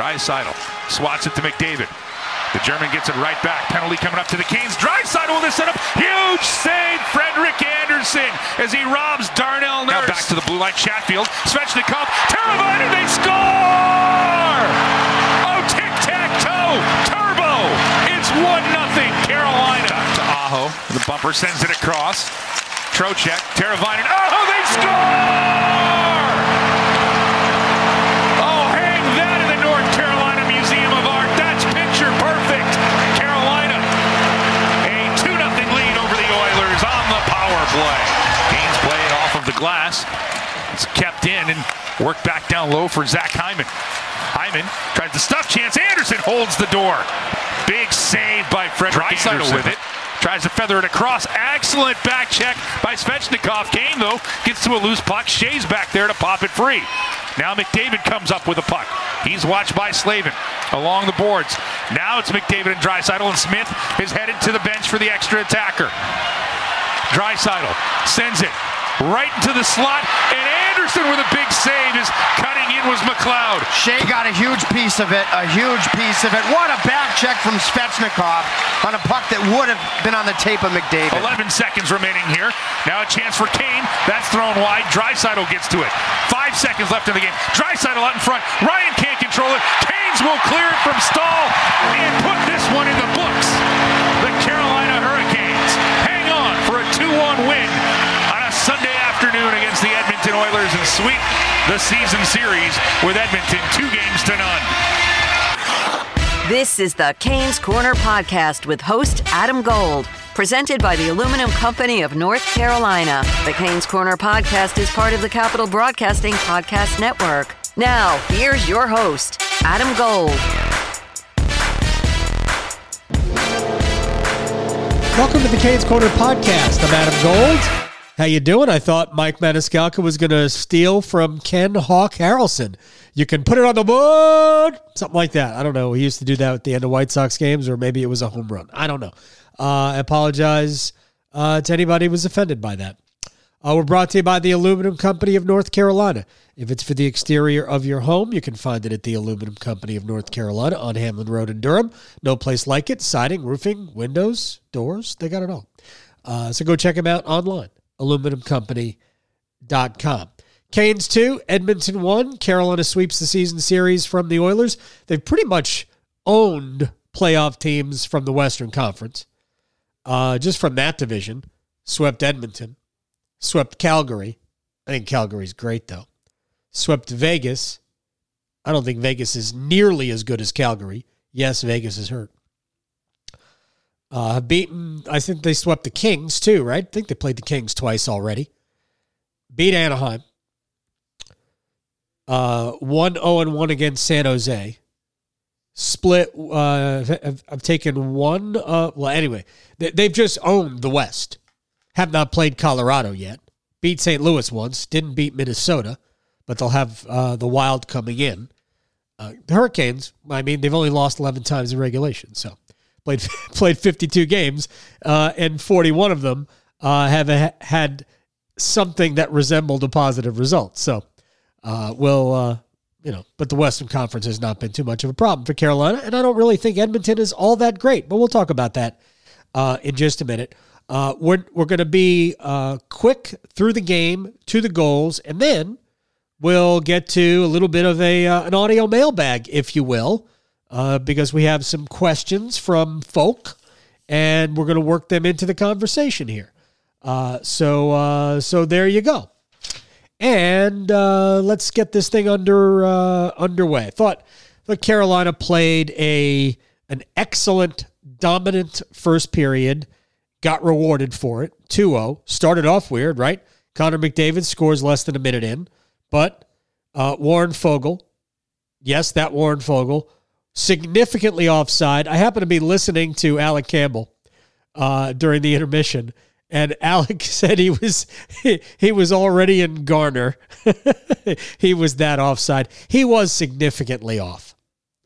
Draisaitl swats it to McDavid. The German gets it right back. Penalty coming up to the Canes. Draisaitl with a setup. Huge save, Frederik Andersen, as he robs Darnell Nurse. Now back to the blue line, Chatfield. Svechnikov. Teräväinen, they score! Oh, tic-tac-toe. Turbo. It's 1-0 Carolina. To Aho. The bumper sends it across. Trocheck. Teräväinen. Aho, they score! Glass. It's kept in and worked back down low for Zach Hyman. Hyman tries to stuff chance. Andersen holds the door. Big save by Frederik Andersen with it. Tries to feather it across. Excellent back check by Svechnikov. Kane, though, gets to a loose puck. Skjei's back there to pop it free. Now McDavid comes up with a puck. He's watched by Slavin along the boards. Now it's McDavid and Draisaitl, and Smith is headed to the bench for the extra attacker. Draisaitl sends it right into the slot, and Andersen with a big save. Is cutting in was McLeod. Skjei got a huge piece of it, What a back check from Svechnikov on a puck that would have been on the tape of McDavid. 11 seconds remaining here. Now a chance for Kane. That's thrown wide. Draisaitl gets to it. 5 seconds left in the game. Draisaitl out in front. Ryan can't control it. Canes will clear it from Staal and put this one in the books. The Carolina Hurricanes hang on for a 2-1 win Sunday afternoon against the Edmonton Oilers and sweep the season series with Edmonton 2-0. This is the Canes Corner Podcast with host Adam Gold, presented by the Aluminum Company of North Carolina. The Canes Corner Podcast is part of the Capital Broadcasting Podcast Network. Now, here's your host, Adam Gold. Welcome to the Canes Corner Podcast. I'm Adam Gold. How you doing? I thought Mike Maniscalco was going to steal from Ken Hawk Harrelson. You can put it on the board. Something like that. I don't know. He used to do that at the end of White Sox games, or maybe it was a home run. I don't know. I apologize to anybody who was offended by that. We're brought to you by the Aluminum Company of North Carolina. If it's for the exterior of your home, you can find it at the Aluminum Company of North Carolina on Hamlin Road in Durham. No place like it. Siding, roofing, windows, doors. They got it all. So go check them out online. AluminumCompany.com. Canes 2, Edmonton 1. Carolina sweeps the season series from the Oilers. They've pretty much owned playoff teams from the Western Conference. Just from that division. Swept Edmonton. Swept Calgary. I think Calgary's great, though. Swept Vegas. I don't think Vegas is nearly as good as Calgary. Yes, Vegas is hurt. Beaten, I think they swept the Kings too, right? I think they played the Kings twice already. Beat Anaheim. 1-0-1 against San Jose. Split, I've taken one, they've just owned the West. Have not played Colorado yet. Beat St. Louis once. Didn't beat Minnesota, but they'll have the Wild coming in. The Hurricanes, I mean, they've only lost 11 times in regulation, so. Played 52 games, and 41 of them had something that resembled a positive result. So, but the Western Conference has not been too much of a problem for Carolina, and I don't really think Edmonton is all that great. But we'll talk about that in just a minute. We're going to be quick through the game to the goals, and then we'll get to a little bit of an audio mailbag, if you will. Because we have some questions from folk, and we're going to work them into the conversation here. So there you go. And let's get this thing underway. I thought Carolina played an excellent, dominant first period, got rewarded for it, 2-0. Started off weird, right? Connor McDavid scores less than a minute in, but Warren Foegele, yes, that Warren Foegele, significantly offside. I happen to be listening to Alec Campbell during the intermission, and Alec said he was already in Garner. He was that offside. He was significantly off.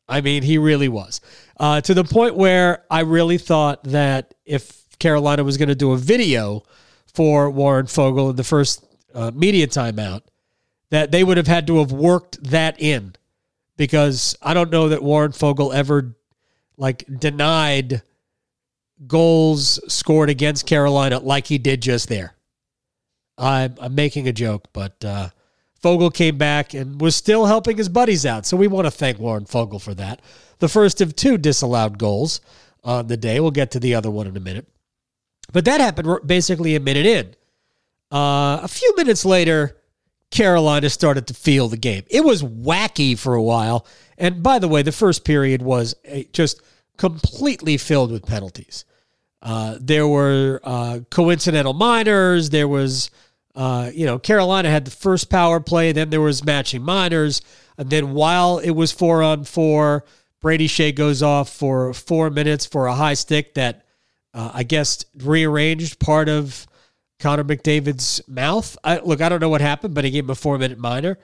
I mean, he really was. To the point where I really thought that if Carolina was going to do a video for Warren Foegele in the first media timeout, that they would have had to have worked that in. because I don't know that Warren Foegele ever denied goals scored against Carolina like he did just there. I'm making a joke, but Foegele came back and was still helping his buddies out, so we want to thank Warren Foegele for that. The first of two disallowed goals on the day. We'll get to the other one in a minute. But that happened basically a minute in. A few minutes later, Carolina started to feel the game. It was wacky for a while. And by the way, the first period was just completely filled with penalties. There were coincidental minors. There was, Carolina had the first power play. Then there was matching minors. And then while it was 4-on-4, Brady Skjei goes off for 4 minutes for a high stick that I guess rearranged part of Connor McDavid's mouth. I don't know what happened, but he gave him a 4-minute minor.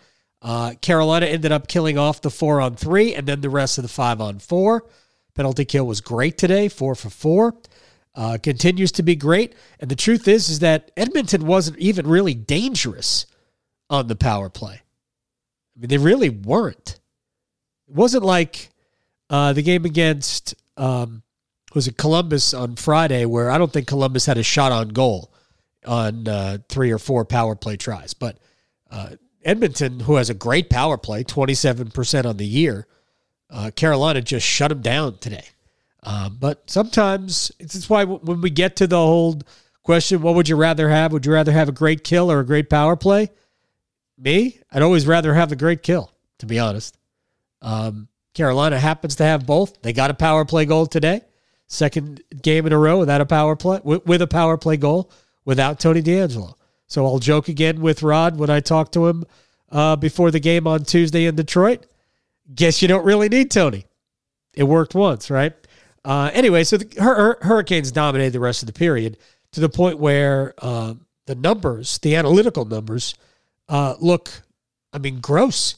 Carolina ended up killing off the 4-on-3 and then the rest of the 5-on-4. Penalty kill was great today, 4 for 4. Continues to be great. And the truth is that Edmonton wasn't even really dangerous on the power play. I mean, they really weren't. It wasn't like the game against, Columbus on Friday, where I don't think Columbus had a shot on goal on 3 or 4 power play tries. But Edmonton, who has a great power play, 27% on the year, Carolina just shut them down today. But sometimes, it's why when we get to the whole question, what would you rather have? Would you rather have a great kill or a great power play? Me, I'd always rather have the great kill, to be honest. Carolina happens to have both. They got a power play goal today. Second game in a row without a power play, with a power play goal without Tony DeAngelo. So I'll joke again with Rod when I talk to him before the game on Tuesday in Detroit. Guess you don't really need Tony. It worked once, right? Anyway, so the Hurricanes dominated the rest of the period to the point where the analytical numbers, gross.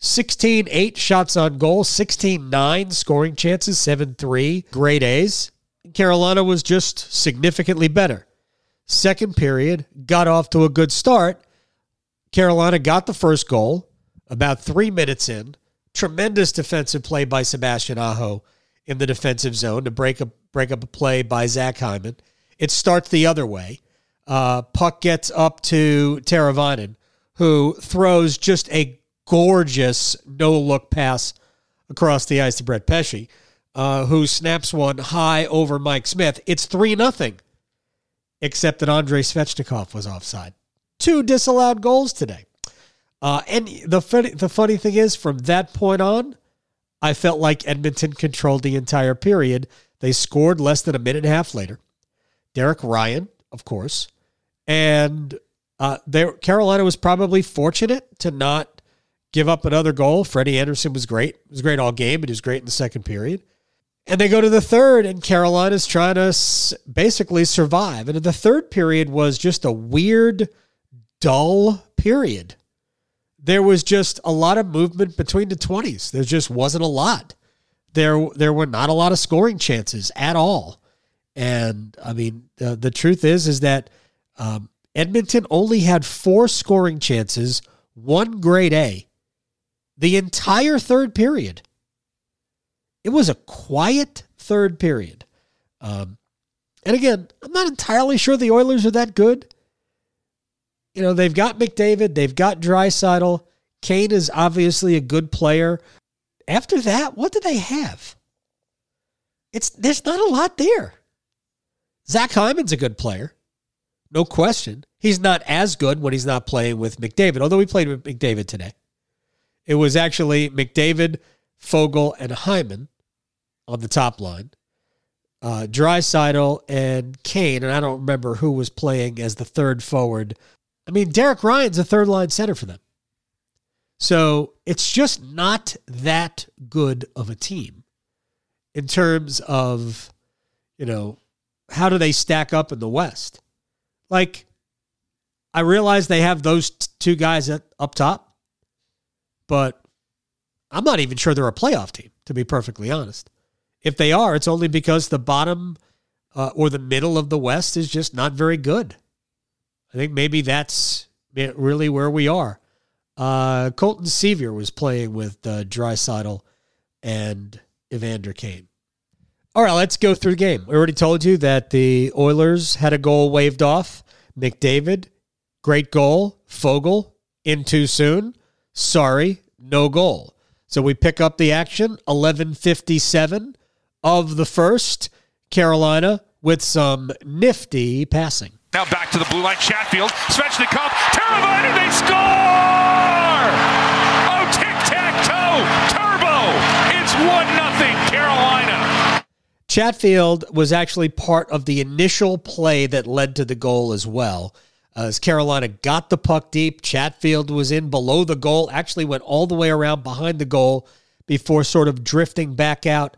16-8 shots on goal, 16-9 scoring chances, 7-3 grade A's. Carolina was just significantly better. Second period, got off to a good start. Carolina got the first goal about 3 minutes in. Tremendous defensive play by Sebastian Aho in the defensive zone to break up a play by Zach Hyman. It starts the other way. Puck gets up to Teräväinen, who throws just a gorgeous no-look pass across the ice to Brett Pesce, who snaps one high over Mike Smith. It's 3-0, except that Andrei Svechnikov was offside. 2 disallowed goals today. And the funny thing is, from that point on, I felt like Edmonton controlled the entire period. They scored less than a minute and a half later. Derek Ryan, of course. And Carolina was probably fortunate to not give up another goal. Frederik Andersen was great. He was great all game, but he was great in the second period. And they go to the third, and Carolina's trying to basically survive. And the third period was just a weird, dull period. There was just a lot of movement between the 20s. There just wasn't a lot. There were not a lot of scoring chances at all. And, the truth is that Edmonton only had 4 scoring chances, 1 grade A, the entire third period. It was a quiet third period. And again, I'm not entirely sure the Oilers are that good. They've got McDavid. They've got Draisaitl. Kane is obviously a good player. After that, what do they have? There's not a lot there. Zach Hyman's a good player. No question. He's not as good when he's not playing with McDavid, although we played with McDavid today. It was actually McDavid, Foegele, and Hyman on the top line. Draisaitl and Kane, and I don't remember who was playing as the third forward. Derek Ryan's a third-line center for them. So it's just not that good of a team in terms of, how do they stack up in the West? I realize they have those 2 guys up top, but I'm not even sure they're a playoff team, to be perfectly honest. If they are, it's only because the bottom or the middle of the West is just not very good. I think maybe that's really where we are. Colton Sevier was playing with Draisaitl and Evander Kane. All right, let's go through the game. We already told you that the Oilers had a goal waved off. McDavid, great goal. Foegele, in too soon. Sorry, no goal. So we pick up the action, 11:57 of the first. Carolina with some nifty passing. Now back to the blue line, Chatfield, Svechnikov, Teräväinen, they score! Oh, tic-tac-toe, turbo! It's 1-0, Carolina. Chatfield was actually part of the initial play that led to the goal as well. As Carolina got the puck deep, Chatfield was in below the goal, actually went all the way around behind the goal before sort of drifting back out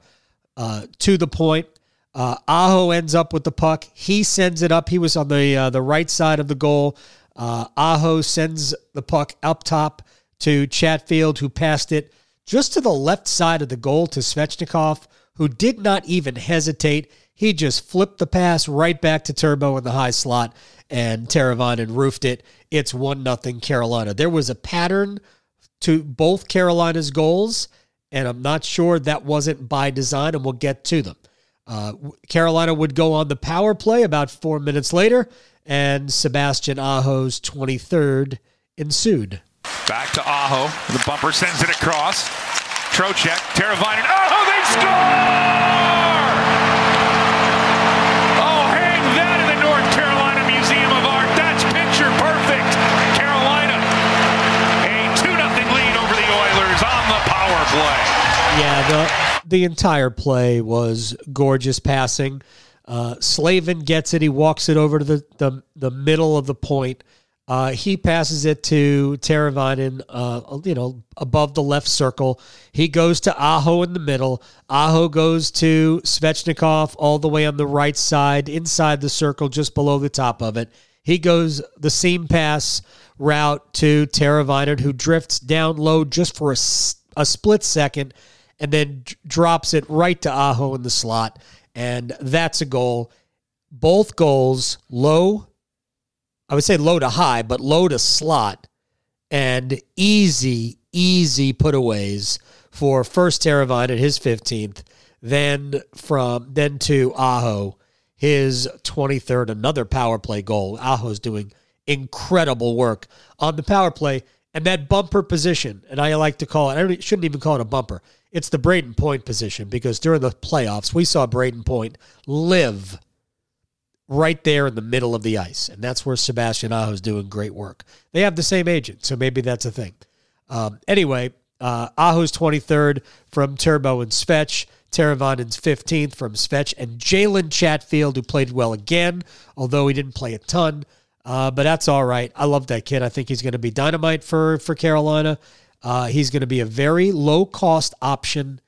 to the point. Aho ends up with the puck. He sends it up. He was on the right side of the goal. Aho sends the puck up top to Chatfield, who passed it just to the left side of the goal to Svechnikov, who did not even hesitate. He just flipped the pass right back to Turbo in the high slot, and Teräväinen roofed it. It's 1-0 Carolina. There was a pattern to both Carolina's goals, and I'm not sure that wasn't by design, and we'll get to them. Carolina would go on the power play about 4 minutes later, and Sebastian Aho's 23rd ensued. Back to Aho. The bumper sends it across. Trocheck, Teräväinen, Aho, they score! Oh, hang that in the North Carolina Museum of Art. That's picture perfect. Carolina, a 2-0 lead over the Oilers on the power play. Yeah, the entire play was gorgeous passing. Slavin gets it. He walks it over to the middle of the point. He passes it to Teräväinen, above the left circle. He goes to Aho in the middle. Aho goes to Svechnikov all the way on the right side, inside the circle, just below the top of it. He goes the seam pass route to Teräväinen, who drifts down low just for a split second, and then drops it right to Aho in the slot, and that's a goal. Both goals low, I would say low to high, but low to slot, and easy putaways for first Teräväinen at his 15th, then to Aho, his 23rd, another power play goal. Aho's doing incredible work on the power play, and that bumper position, and I like to call it, I shouldn't even call it a bumper, it's the Brayden Point position, because during the playoffs, we saw Brayden Point live right there in the middle of the ice, and that's where Sebastian Aho is doing great work. They have the same agent, so maybe that's a thing. Aho's 23rd from Turbo and Svech, Teravainen's 15th from Svech, and Jalen Chatfield, who played well again, although he didn't play a ton, but that's all right. I love that kid. I think he's going to be dynamite for Carolina. He's going to be a very low-cost option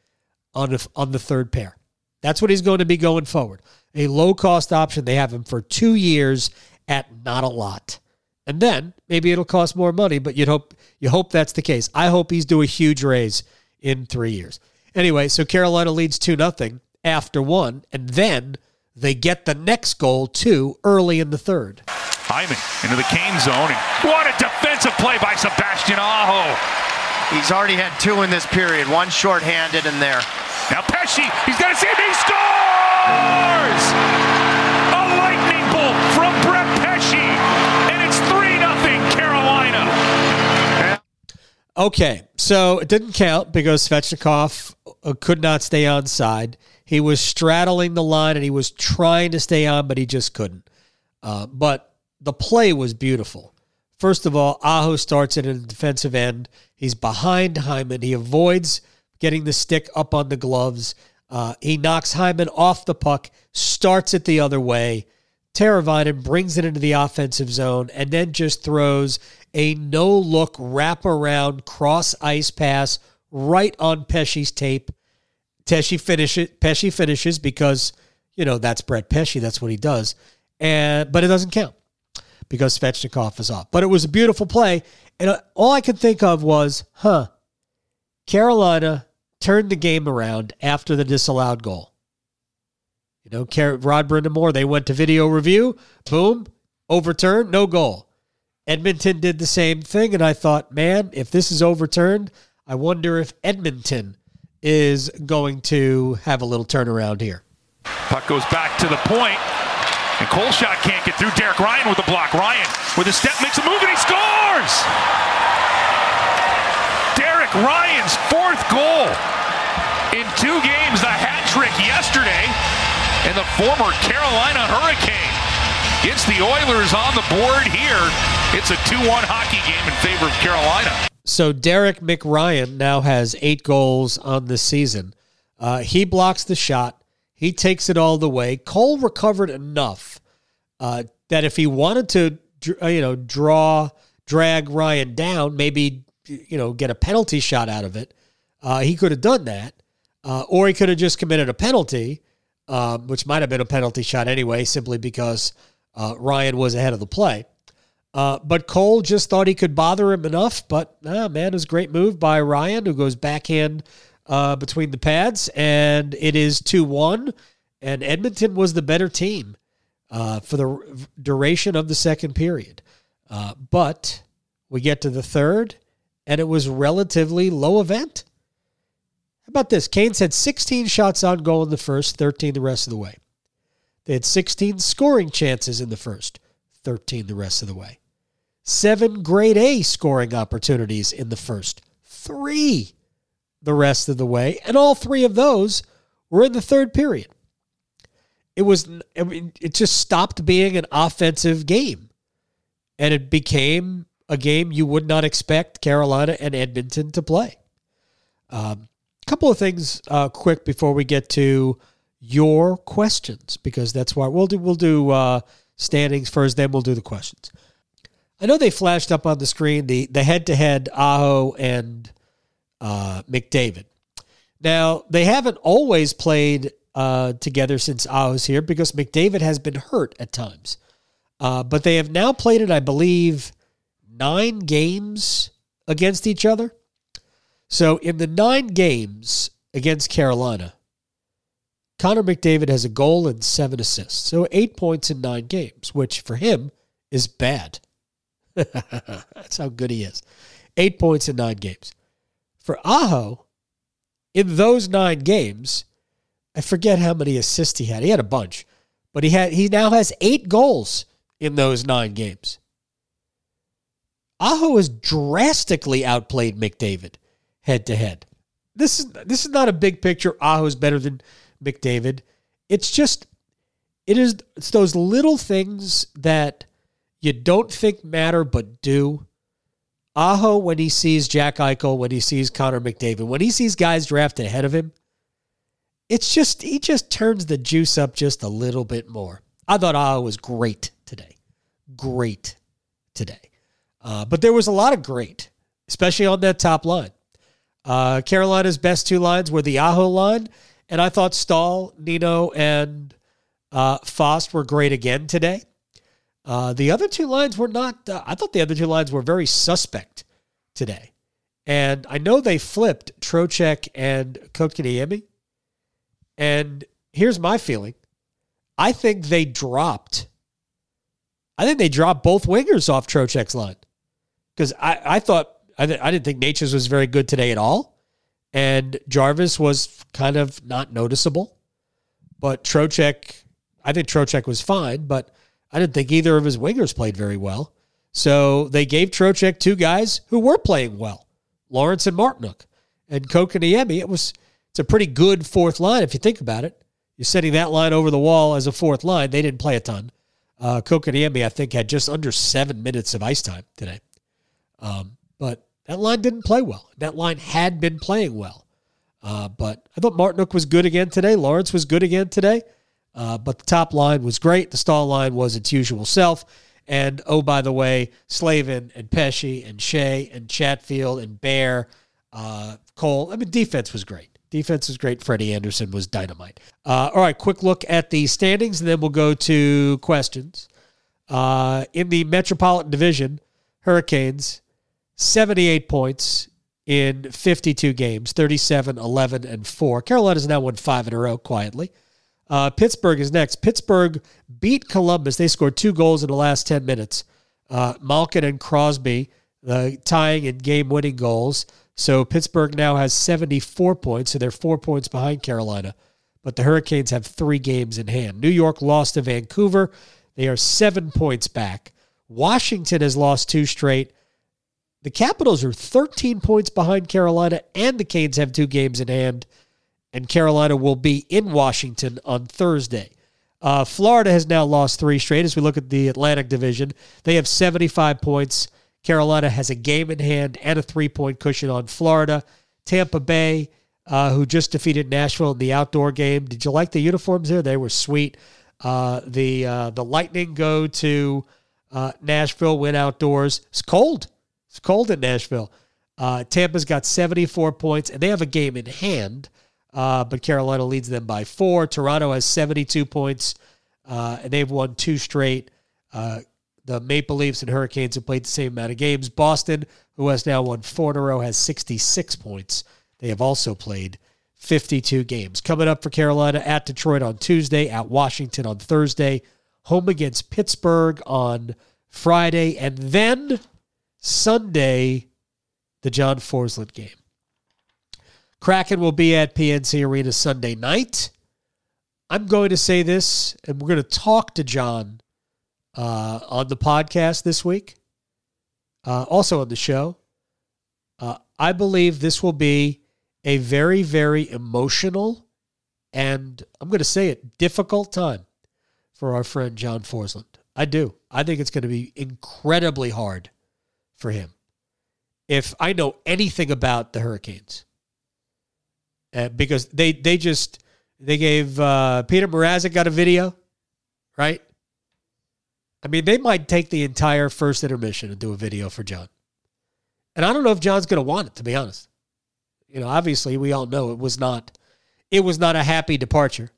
on the third pair. That's what he's going to be going forward. A low-cost option. They have him for 2 years at not a lot. And then maybe it'll cost more money, but you hope that's the case. I hope he's due a huge raise in 3 years. Anyway, so Carolina leads 2-0 after one, and then they get the next goal, too, early in the third. Hyman into the Kane zone, and what a defensive play by Sebastian Aho. He's already had two in this period. One shorthanded in there. Now Pesce, he's got to save. He scores! A lightning bolt from Brett Pesce, and it's 3-0 Carolina. Yeah. Okay, so it didn't count because Svechnikov could not stay onside. He was straddling the line, and he was trying to stay on, but he just couldn't. But the play was beautiful. First of all, Aho starts it in the defensive end. He's behind Hyman. He avoids getting the stick up on the gloves. He knocks Hyman off the puck, starts it the other way. Teräväinen brings it into the offensive zone and then just throws a no-look wraparound cross-ice pass right on Pesce's tape. Pesce finishes because, that's Brett Pesce. That's what he does. But it doesn't count, because Svechnikov is off. But it was a beautiful play, and all I could think of was, Carolina turned the game around after the disallowed goal. Rod Brindamore, they went to video review, boom, overturned, no goal. Edmonton did the same thing, and I thought, man, if this is overturned, I wonder if Edmonton is going to have a little turnaround here. Puck goes back to the point, and Cole's shot can't get through. Derek Ryan with the block. Ryan with a step, makes a move, and he scores! Derek Ryan's fourth goal in two games, the hat trick yesterday, and the former Carolina Hurricane gets the Oilers on the board here. It's a 2-1 hockey game in favor of Carolina. So Derek McRyan now has 8 goals on the season. He blocks the shot. He takes it all the way. Cole recovered enough that if he wanted to, drag Ryan down, maybe, get a penalty shot out of it, he could have done that. Or he could have just committed a penalty, which might have been a penalty shot anyway, simply because Ryan was ahead of the play. But Cole just thought he could bother him enough. But, it was a great move by Ryan, who goes backhand between the pads. And it is 2-1. And Edmonton was the better team for the duration of the second period. But we get to the third, and it was relatively low event. How about this? Canes had 16 shots on goal in the first, 13 the rest of the way. They had 16 scoring chances in the first, 13 the rest of the way. 7 grade A scoring opportunities in the first, 3 the rest of the way, and all 3 of those were in the third period. It just stopped being an offensive game, and it became a game you would not expect Carolina and Edmonton to play. A couple of things quick before we get to your questions, because that's why we'll do standings first, then we'll do the questions. I know they flashed up on the screen the head-to-head Aho and McDavid. Now, they haven't always played together since Aho's here because McDavid has been hurt at times. But they have now played it, I believe, 9 games against each other. So in the 9 games against Carolina, Connor McDavid has a goal and 7 assists. So 8 points in 9 games, which for him is bad. That's how good he is. 8 points in 9 games. For Aho, in those 9 games, I forget how many assists he had. He had a bunch, but he now has 8 goals in those 9 games. Aho has drastically outplayed McDavid head-to-head. This is not a big picture. Aho's better than McDavid. It's those little things that you don't think matter but do. Aho, when he sees Jack Eichel, when he sees Connor McDavid, when he sees guys drafted ahead of him, he just turns the juice up just a little bit more. I thought Aho was great today. But there was a lot of great, especially on that top line. Carolina's best 2 lines were the Aho line, and I thought Stahl, Nino, and Fost were great again today. The other 2 lines were not... I thought the other 2 lines were very suspect today. And I know they flipped Trocheck and Kotkaniemi. And here's my feeling. I think they dropped both wingers off Trocheck's line. Because I didn't think Natchez was very good today at all. And Jarvis was kind of not noticeable. But I think Trocheck was fine, but I didn't think either of his wingers played very well. So they gave Trocheck 2 guys who were playing well, Lawrence and Martinook. And Kotkaniemi, it's a pretty good fourth line if you think about it. You're setting that line over the wall as a fourth line. They didn't play a ton. Kotkaniemi, I think, had just under 7 minutes of ice time today. But that line didn't play well. That line had been playing well. But I thought Martinook was good again today. Lawrence was good again today. But the top line was great. The Stahl line was its usual self. And, by the way, Slavin and Pesce and Skjei and Chatfield and Bear, Cole. Defense was great. Freddie Andersen was dynamite. All right, quick look at the standings, and then we'll go to questions. In the Metropolitan Division, Hurricanes, 78 points in 52 games, 37, 11, and 4. Carolina's now won 5 in a row quietly. Pittsburgh is next. Pittsburgh beat Columbus. They scored 2 goals in the last 10 minutes Malkin and Crosby, the tying and game-winning goals. So Pittsburgh now has 74 points, so they're 4 points behind Carolina. But the Hurricanes have 3 games in hand. New York lost to Vancouver. They are 7 points back. Washington has lost 2 straight. The Capitals are 13 points behind Carolina, and the Canes have 2 games in hand, and Carolina will be in Washington on Thursday. Florida has now lost 3 straight as we look at the Atlantic Division. They have 75 points. Carolina has a game in hand and a 3-point cushion on Florida. Tampa Bay, who just defeated Nashville in the outdoor game. Did you like the uniforms there? They were sweet. The Lightning go to Nashville, win outdoors. It's cold. It's cold in Nashville. Tampa's got 74 points, and they have a game in hand, but Carolina leads them by 4. Toronto has 72 points, and they've won 2 straight. The Maple Leafs and Hurricanes have played the same amount of games. Boston, who has now won 4 in a row, has 66 points. They have also played 52 games. Coming up for Carolina, at Detroit on Tuesday, at Washington on Thursday, home against Pittsburgh on Friday, and then Sunday, the John Forslund game. Kraken will be at PNC Arena Sunday night. I'm going to say this, and we're going to talk to John on the podcast this week, also on the show. I believe this will be a very, very emotional and, I'm going to say it, difficult time for our friend John Forslund. I do. I think it's going to be incredibly hard for him. If I know anything about the Hurricanes, because they gave Peter Mrazek got a video, right? I mean, they might take the entire first intermission and do a video for John. And I don't know if John's going to want it, to be honest. You know, obviously, we all know it was not a happy departure.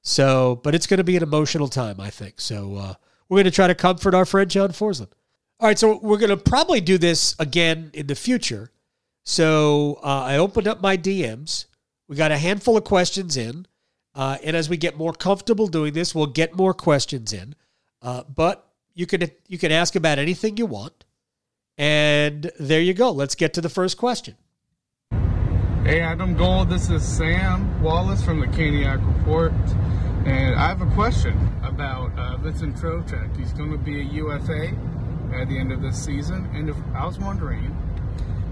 So, but it's going to be an emotional time, I think. So we're going to try to comfort our friend John Forslund. All right, so we're going to probably do this again in the future. So I opened up my DMs. We got a handful of questions in. And as we get more comfortable doing this, we'll get more questions in. But you can ask about anything you want. And there you go. Let's get to the first question. Hey, Adam Gold. This is Sam Wallace from the Caniac Report. And I have a question about Vincent Trocheck. He's going to be a UFA at the end of this season. And I was wondering,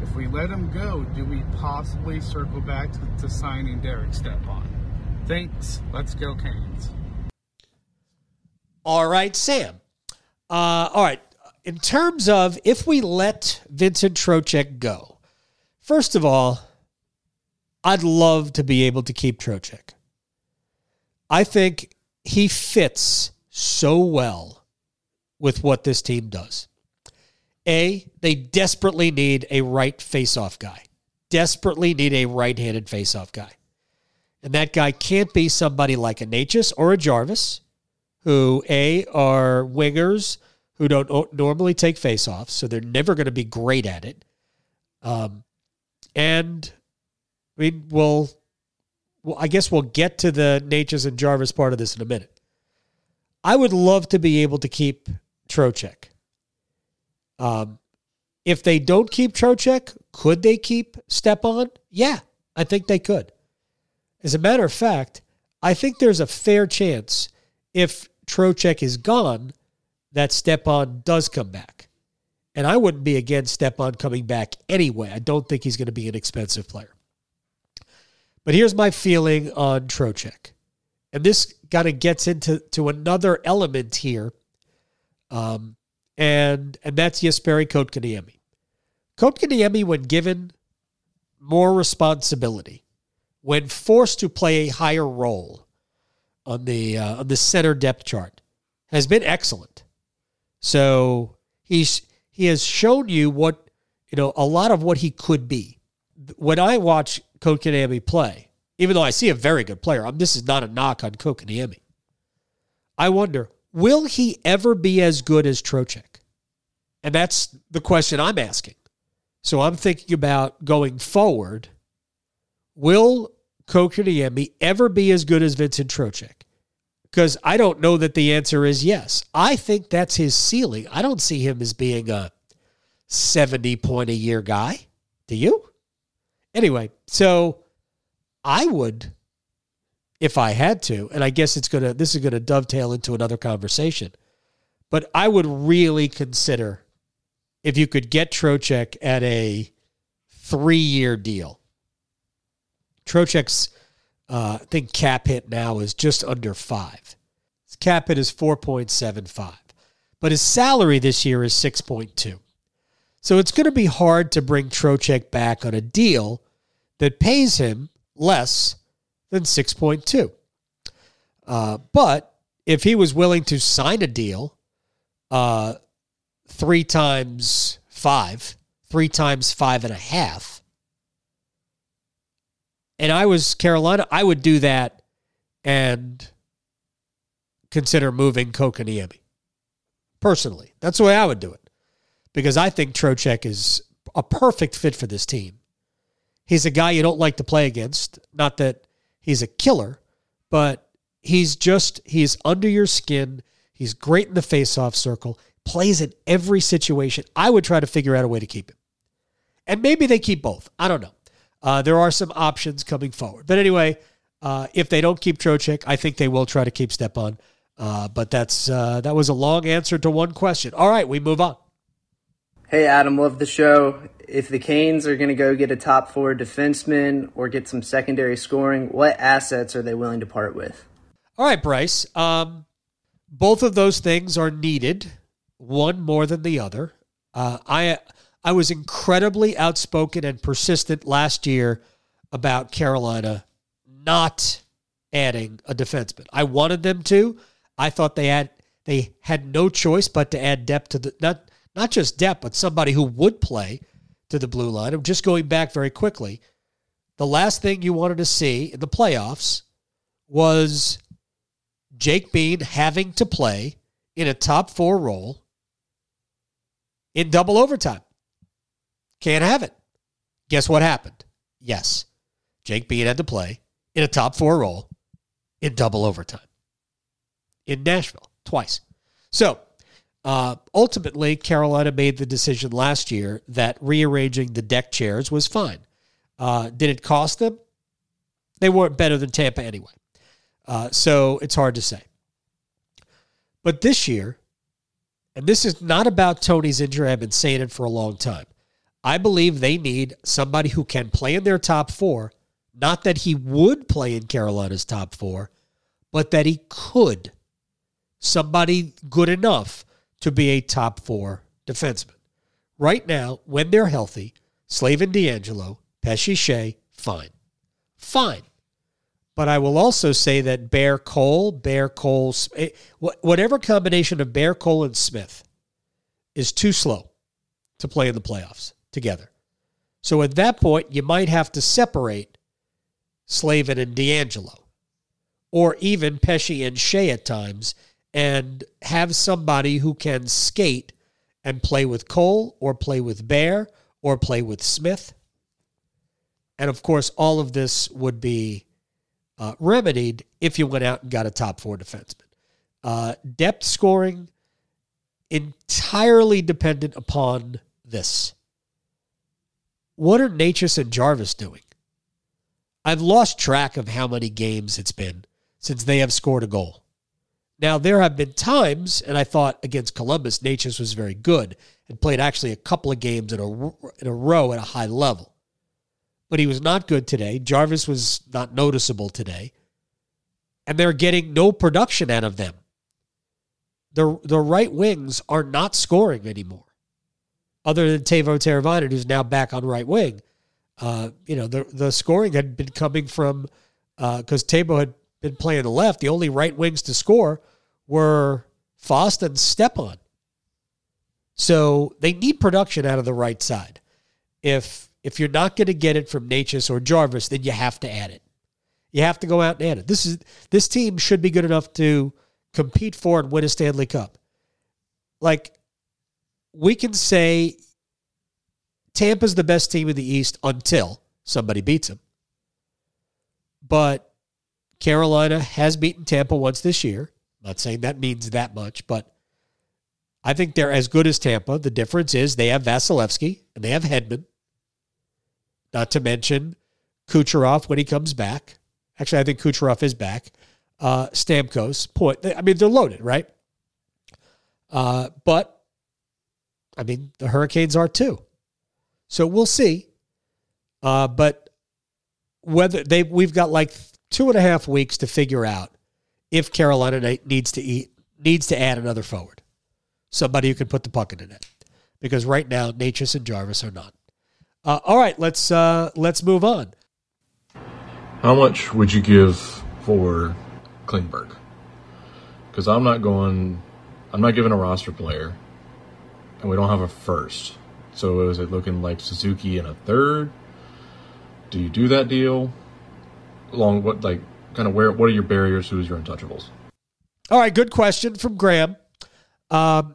if we let him go, do we possibly circle back to signing Derek Stepan? Thanks. Let's go, Canes. All right, Sam. All right. In terms of if we let Vincent Trocheck go, first of all, I'd love to be able to keep Trocheck. I think he fits so well with what this team does. A, they desperately need a right face-off guy. Desperately need a right-handed face-off guy. And that guy can't be somebody like a Natchez or a Jarvis, who, A, are wingers who don't normally take face-offs, so they're never going to be great at it. And I mean, I guess we'll get to the Natchez and Jarvis part of this in a minute. I would love to be able to keep Trocheck. If they don't keep Trocheck, could they keep Stepan? Yeah, I think they could. As a matter of fact, I think there's a fair chance if Trocheck is gone, that Stepan does come back. And I wouldn't be against Stepan coming back anyway. I don't think he's going to be an expensive player. But here's my feeling on Trocheck. And this kind of gets into another element here. And that's Jesperi Kotkaniemi. Kotkaniemi, when given more responsibility, when forced to play a higher role on the center depth chart, has been excellent. So he has shown you what, you know, a lot of what he could be. When I watch Kotkaniemi play, even though I see a very good player, this is not a knock on Kotkaniemi, I wonder, will he ever be as good as Trocheck? And that's the question I'm asking. So I'm thinking about going forward, will Kotkaniemi ever be as good as Vincent Trocheck? Because I don't know that the answer is yes. I think that's his ceiling. I don't see him as being a 70-point-a-year guy. Do you? Anyway, so I would, if I had to, and I guess this is going to dovetail into another conversation, but I would really consider if you could get Trocheck at a 3-year deal. Trocheck's I think cap hit now is just under 5. His cap hit is 4.75. But his salary this year is 6.2. So it's going to be hard to bring Trocheck back on a deal that pays him less than 6.2. But if he was willing to sign a deal 3 times 5, 3 times 5.5, and I was Carolina, I would do that and consider moving Kotkaniemi. Personally, that's the way I would do it. Because I think Trocheck is a perfect fit for this team. He's a guy you don't like to play against. Not that he's a killer, but he's under your skin. He's great in the faceoff circle. Plays in every situation. I would try to figure out a way to keep him. And maybe they keep both. I don't know. There are some options coming forward. But anyway, if they don't keep Trocheck, I think they will try to keep Stepan. But that was a long answer to one question. All right, we move on. Hey, Adam, love the show. If the Canes are going to go get a top-4 defenseman or get some secondary scoring, what assets are they willing to part with? All right, Bryce. Both of those things are needed, one more than the other. I was incredibly outspoken and persistent last year about Carolina not adding a defenseman. I wanted them to. I thought they had no choice but to add depth to the not just depth, but somebody who would play to the blue line. I'm just going back very quickly. The last thing you wanted to see in the playoffs was Jake Bean having to play in a top-4 role in double overtime. Can't have it. Guess what happened? Yes, Jake Bean had to play in a top-4 role in double overtime in Nashville twice. So, ultimately, Carolina made the decision last year that rearranging the deck chairs was fine. Did it cost them? They weren't better than Tampa anyway. So, it's hard to say. But this year, and this is not about Tony's injury, I've been saying it for a long time, I believe they need somebody who can play in their top 4, not that he would play in Carolina's top 4, but that he could. Somebody good enough to be a top 4 defenseman. Right now, when they're healthy, Slavin, DeAngelo, Pesce, Skjei, fine. But I will also say that Bear Cole, whatever combination of Bear Cole and Smith is too slow to play in the playoffs together. So at that point, you might have to separate Slavin and DeAngelo, or even Pesce and Skjei at times, and have somebody who can skate and play with Cole, or play with Bear, or play with Smith. And of course, all of this would be remedied if you went out and got a top 4 defenseman. Depth scoring, entirely dependent upon this. What are Natchez and Jarvis doing? I've lost track of how many games it's been since they have scored a goal. Now, there have been times, and I thought against Columbus, Natchez was very good and played actually a couple of games in a row at a high level. But he was not good today. Jarvis was not noticeable today. And they're getting no production out of them. The right wings are not scoring anymore. Other than Teuvo Teräväinen, who's now back on right wing, the scoring had been coming from, because Teuvo had been playing the left, the only right wings to score were Fost and Stepan. So they need production out of the right side. If you're not going to get it from Natchez or Jarvis, then you have to add it. You have to go out and add it. This team should be good enough to compete for and win a Stanley Cup. Like, we can say Tampa's the best team in the East until somebody beats them. But Carolina has beaten Tampa once this year. I'm not saying that means that much, but I think they're as good as Tampa. The difference is they have Vasilevsky and they have Hedman, not to mention Kucherov when he comes back. Actually, I think Kucherov is back. Stamkos, Point. I mean, they're loaded, right? But, I mean, the Hurricanes are too. So we'll see. But whether we've got like 2.5 weeks to figure out if Carolina needs to add another forward, somebody who can put the puck in the net, because right now Natchez and Jarvis are not. All right, let's move on. How much would you give for Klingberg? Because I'm not giving a roster player, and we don't have a first. So is it looking like Suzuki and a third? Do you do that deal? Along what, like, kind of where? What are your barriers? Who's your untouchables? All right, good question from Graham. What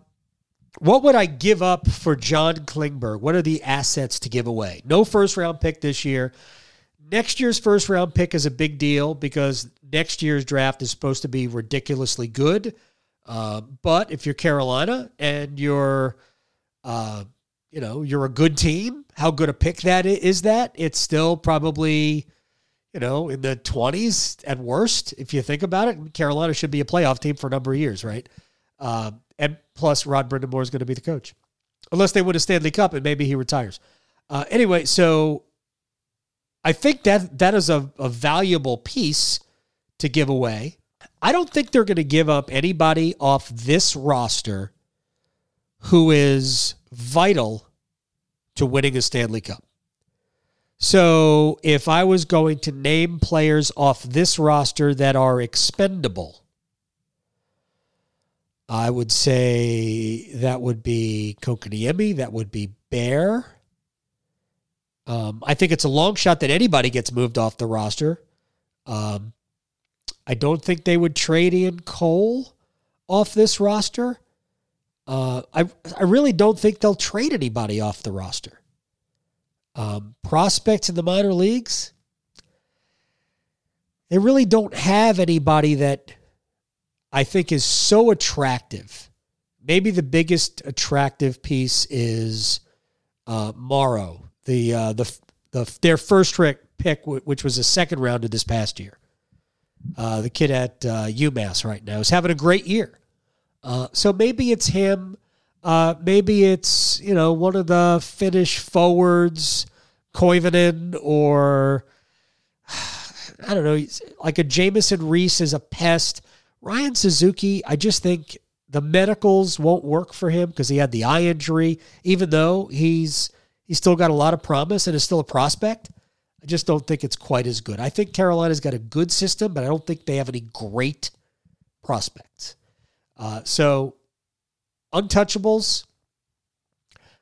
would I give up for John Klingberg? What are the assets to give away? No first-round pick this year. Next year's first-round pick is a big deal because next year's draft is supposed to be ridiculously good. But if you're Carolina and you're a good team, how good a pick that is that? It's still probably, in the 20s at worst, if you think about it. Carolina should be a playoff team for a number of years, right? And plus, Rod Brindamore is going to be the coach. Unless they win a Stanley Cup and maybe he retires. Anyway, so I think that is a valuable piece to give away. I don't think they're going to give up anybody off this roster who is vital to winning a Stanley Cup. So if I was going to name players off this roster that are expendable, I would say that would be Kotkaniemi, that would be Bear. I think it's a long shot that anybody gets moved off the roster. I don't think they would trade Ian Cole off this roster. I really don't think they'll trade anybody off the roster. Prospects in the minor leagues, they really don't have anybody that I think is so attractive. Maybe the biggest attractive piece is Morrow, their first pick, which was a second rounder this past year. The kid at UMass right now is having a great year. So maybe it's him. Maybe it's, one of the Finnish forwards, Koivinen, or, I don't know, like a Jamison Reese is a pest. Ryan Suzuki, I just think the medicals won't work for him because he had the eye injury, even though he's still got a lot of promise and is still a prospect. I just don't think it's quite as good. I think Carolina's got a good system, but I don't think they have any great prospects. So untouchables,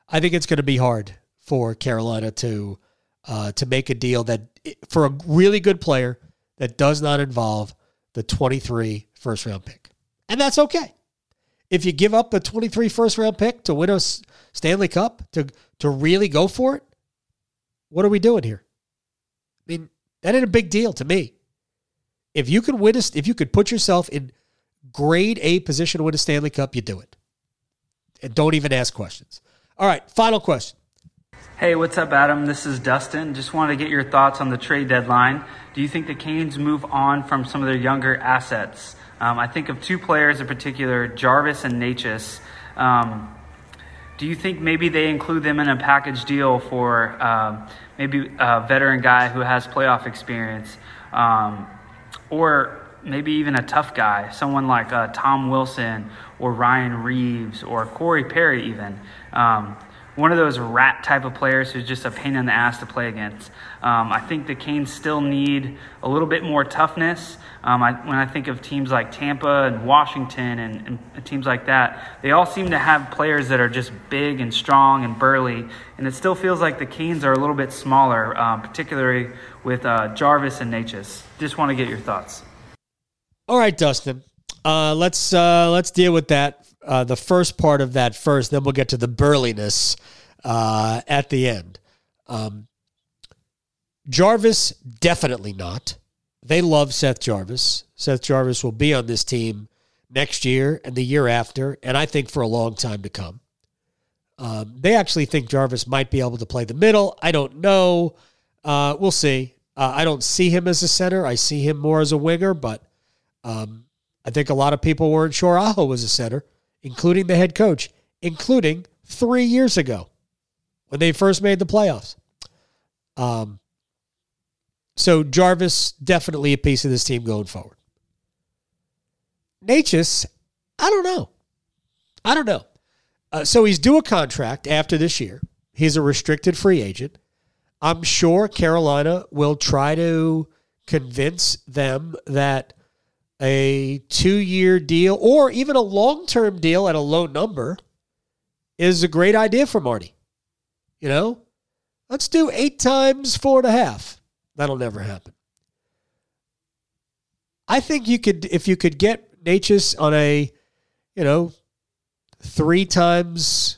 I think it's going to be hard for Carolina to make a deal that for a really good player that does not involve the 23 first-round pick. And that's okay. If you give up a 23 first-round pick to win a Stanley Cup, to really go for it, what are we doing here? I mean, that ain't a big deal to me. If you could if you could put yourself in grade A position to win a Stanley Cup, you do it. And don't even ask questions. All right, final question. Hey, what's up, Adam? This is Dustin. Just wanted to get your thoughts on the trade deadline. Do you think the Canes move on from some of their younger assets? I think of two players in particular, Jarvis and Natchez. Do you think maybe they include them in a package deal for maybe a veteran guy who has playoff experience, or maybe even a tough guy, someone like Tom Wilson or Ryan Reeves or Corey Perry even. One of those rat type of players who's just a pain in the ass to play against. I think the Canes still need a little bit more toughness. When I think of teams like Tampa and Washington and teams like that, they all seem to have players that are just big and strong and burly, and it still feels like the Canes are a little bit smaller, particularly with Jarvis and Natchez. Just want to get your thoughts. All right, Dustin. Let's deal with that. The first part of that first, then we'll get to the burliness at the end. Jarvis, definitely not. They love Seth Jarvis. Seth Jarvis will be on this team next year and the year after, and I think for a long time to come. They actually think Jarvis might be able to play the middle. I don't know. We'll see. I don't see him as a center. I see him more as a winger, but I think a lot of people weren't sure Aho was a center, including the head coach, including 3 years ago when they first made the playoffs. So Jarvis, definitely a piece of this team going forward. Natchez, I don't know. So he's due a contract after this year. He's a restricted free agent. I'm sure Carolina will try to convince them that a 2-year deal or even a long-term deal at a low number is a great idea for Marty. You know, let's do 8 times 4.5. That'll never happen. I think you could, if you could get Natchez on a, 3 times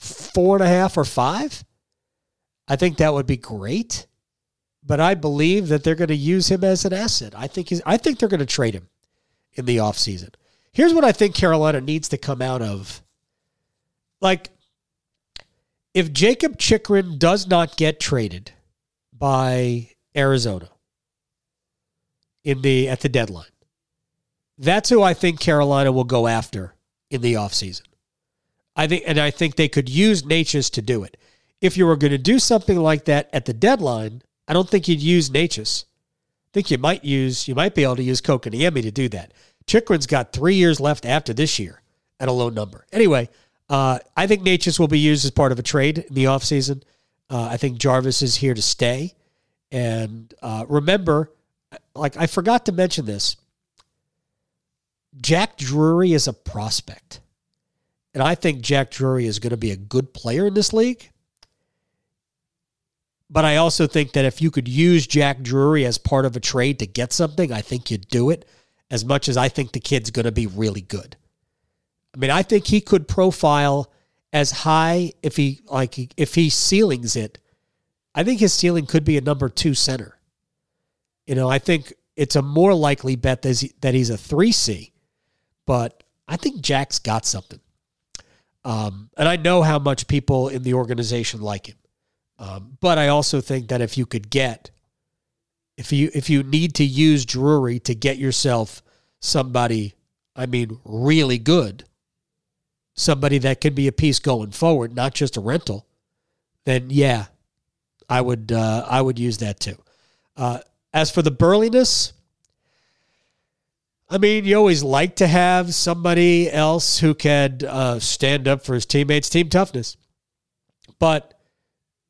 4.5 or 5, I think that would be great. But I believe that they're going to use him as an asset. I think they're going to trade him in the offseason. Here's what I think Carolina needs to come out of. Like, if Jacob Chikrin does not get traded by Arizona at the deadline, that's who I think Carolina will go after in the offseason. I think they could use Natchez to do it. If you were going to do something like that at the deadline, I don't think you'd use Natchez. I think you might be able to use Kotkaniemi to do that. Chikrin's got 3 years left after this year at a low number. Anyway, I think Natchez will be used as part of a trade in the offseason. I think Jarvis is here to stay. And remember, like I forgot to mention this, Jack Drury is a prospect. And I think Jack Drury is going to be a good player in this league. But I also think that if you could use Jack Drury as part of a trade to get something, I think you'd do it as much as I think the kid's going to be really good. I mean, I think he could profile as high if he ceilings it. I think his ceiling could be a number 2 center. I think it's a more likely bet that he's a 3C, but I think Jack's got something. And I know how much people in the organization like him. But I also think that if you could get, if you need to use Drury to get yourself somebody, really good, somebody that could be a piece going forward, not just a rental, then yeah, I would use that too. As for the burliness, you always like to have somebody else who can stand up for his teammates, team toughness, but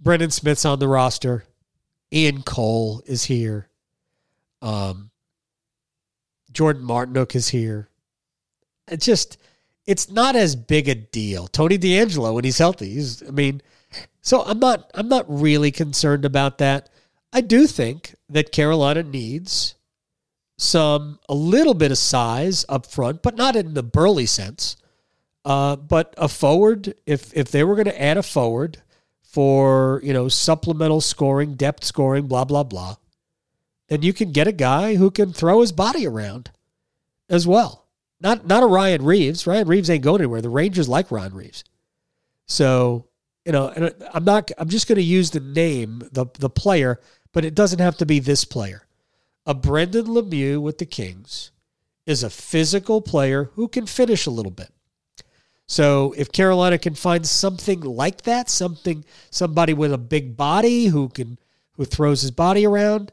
Brendan Smith's on the roster. Ian Cole is here. Jordan Martinook is here. It's not as big a deal. Tony DeAngelo, when he's healthy, so I'm not really concerned about that. I do think that Carolina needs a little bit of size up front, but not in the burly sense. But a forward, if they were going to add a forward for, supplemental scoring, depth scoring, blah, blah, blah, then you can get a guy who can throw his body around as well. Not a Ryan Reeves. Ryan Reeves ain't going anywhere. The Rangers like Ryan Reeves. So, and I'm just going to use the name, the player, but it doesn't have to be this player. A Brendan Lemieux with the Kings is a physical player who can finish a little bit. So if Carolina can find something like that, somebody with a big body who throws his body around,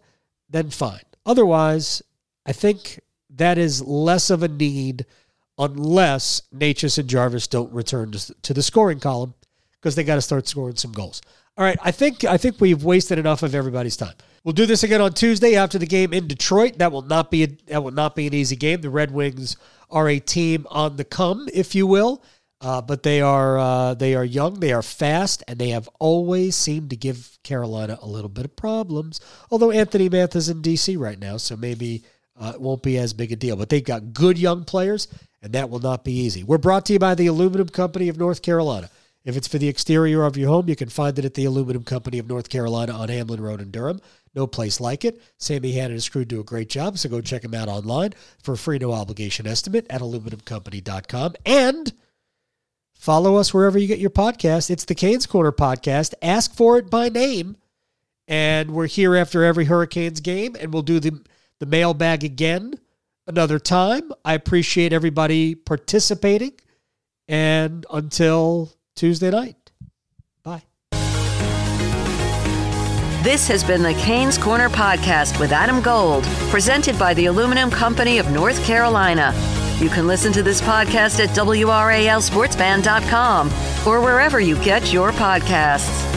then fine. Otherwise, I think that is less of a need unless Natchez and Jarvis don't return to the scoring column, because they got to start scoring some goals. All right, I think we've wasted enough of everybody's time. We'll do this again on Tuesday after the game in Detroit. That will not be an easy game. The Red Wings are a team on the come, if you will. But they are young, they are fast, and they have always seemed to give Carolina a little bit of problems. Although Anthony Mantha's in D.C. right now, so maybe it won't be as big a deal. But they've got good young players, and that will not be easy. We're brought to you by the Aluminum Company of North Carolina. If it's for the exterior of your home, you can find it at the Aluminum Company of North Carolina on Hamlin Road in Durham. No place like it. Sammy Hannon and his crew do a great job, so go check them out online for a free no-obligation estimate at aluminumcompany.com. And follow us wherever you get your podcast. It's the Canes Corner Podcast. Ask for it by name. And we're here after every Hurricanes game, and we'll do the mailbag again another time. I appreciate everybody participating. And until Tuesday night, bye. This has been the Canes Corner Podcast with Adam Gold, presented by the Aluminum Company of North Carolina. You can listen to this podcast at WRALSportsFan.com or wherever you get your podcasts.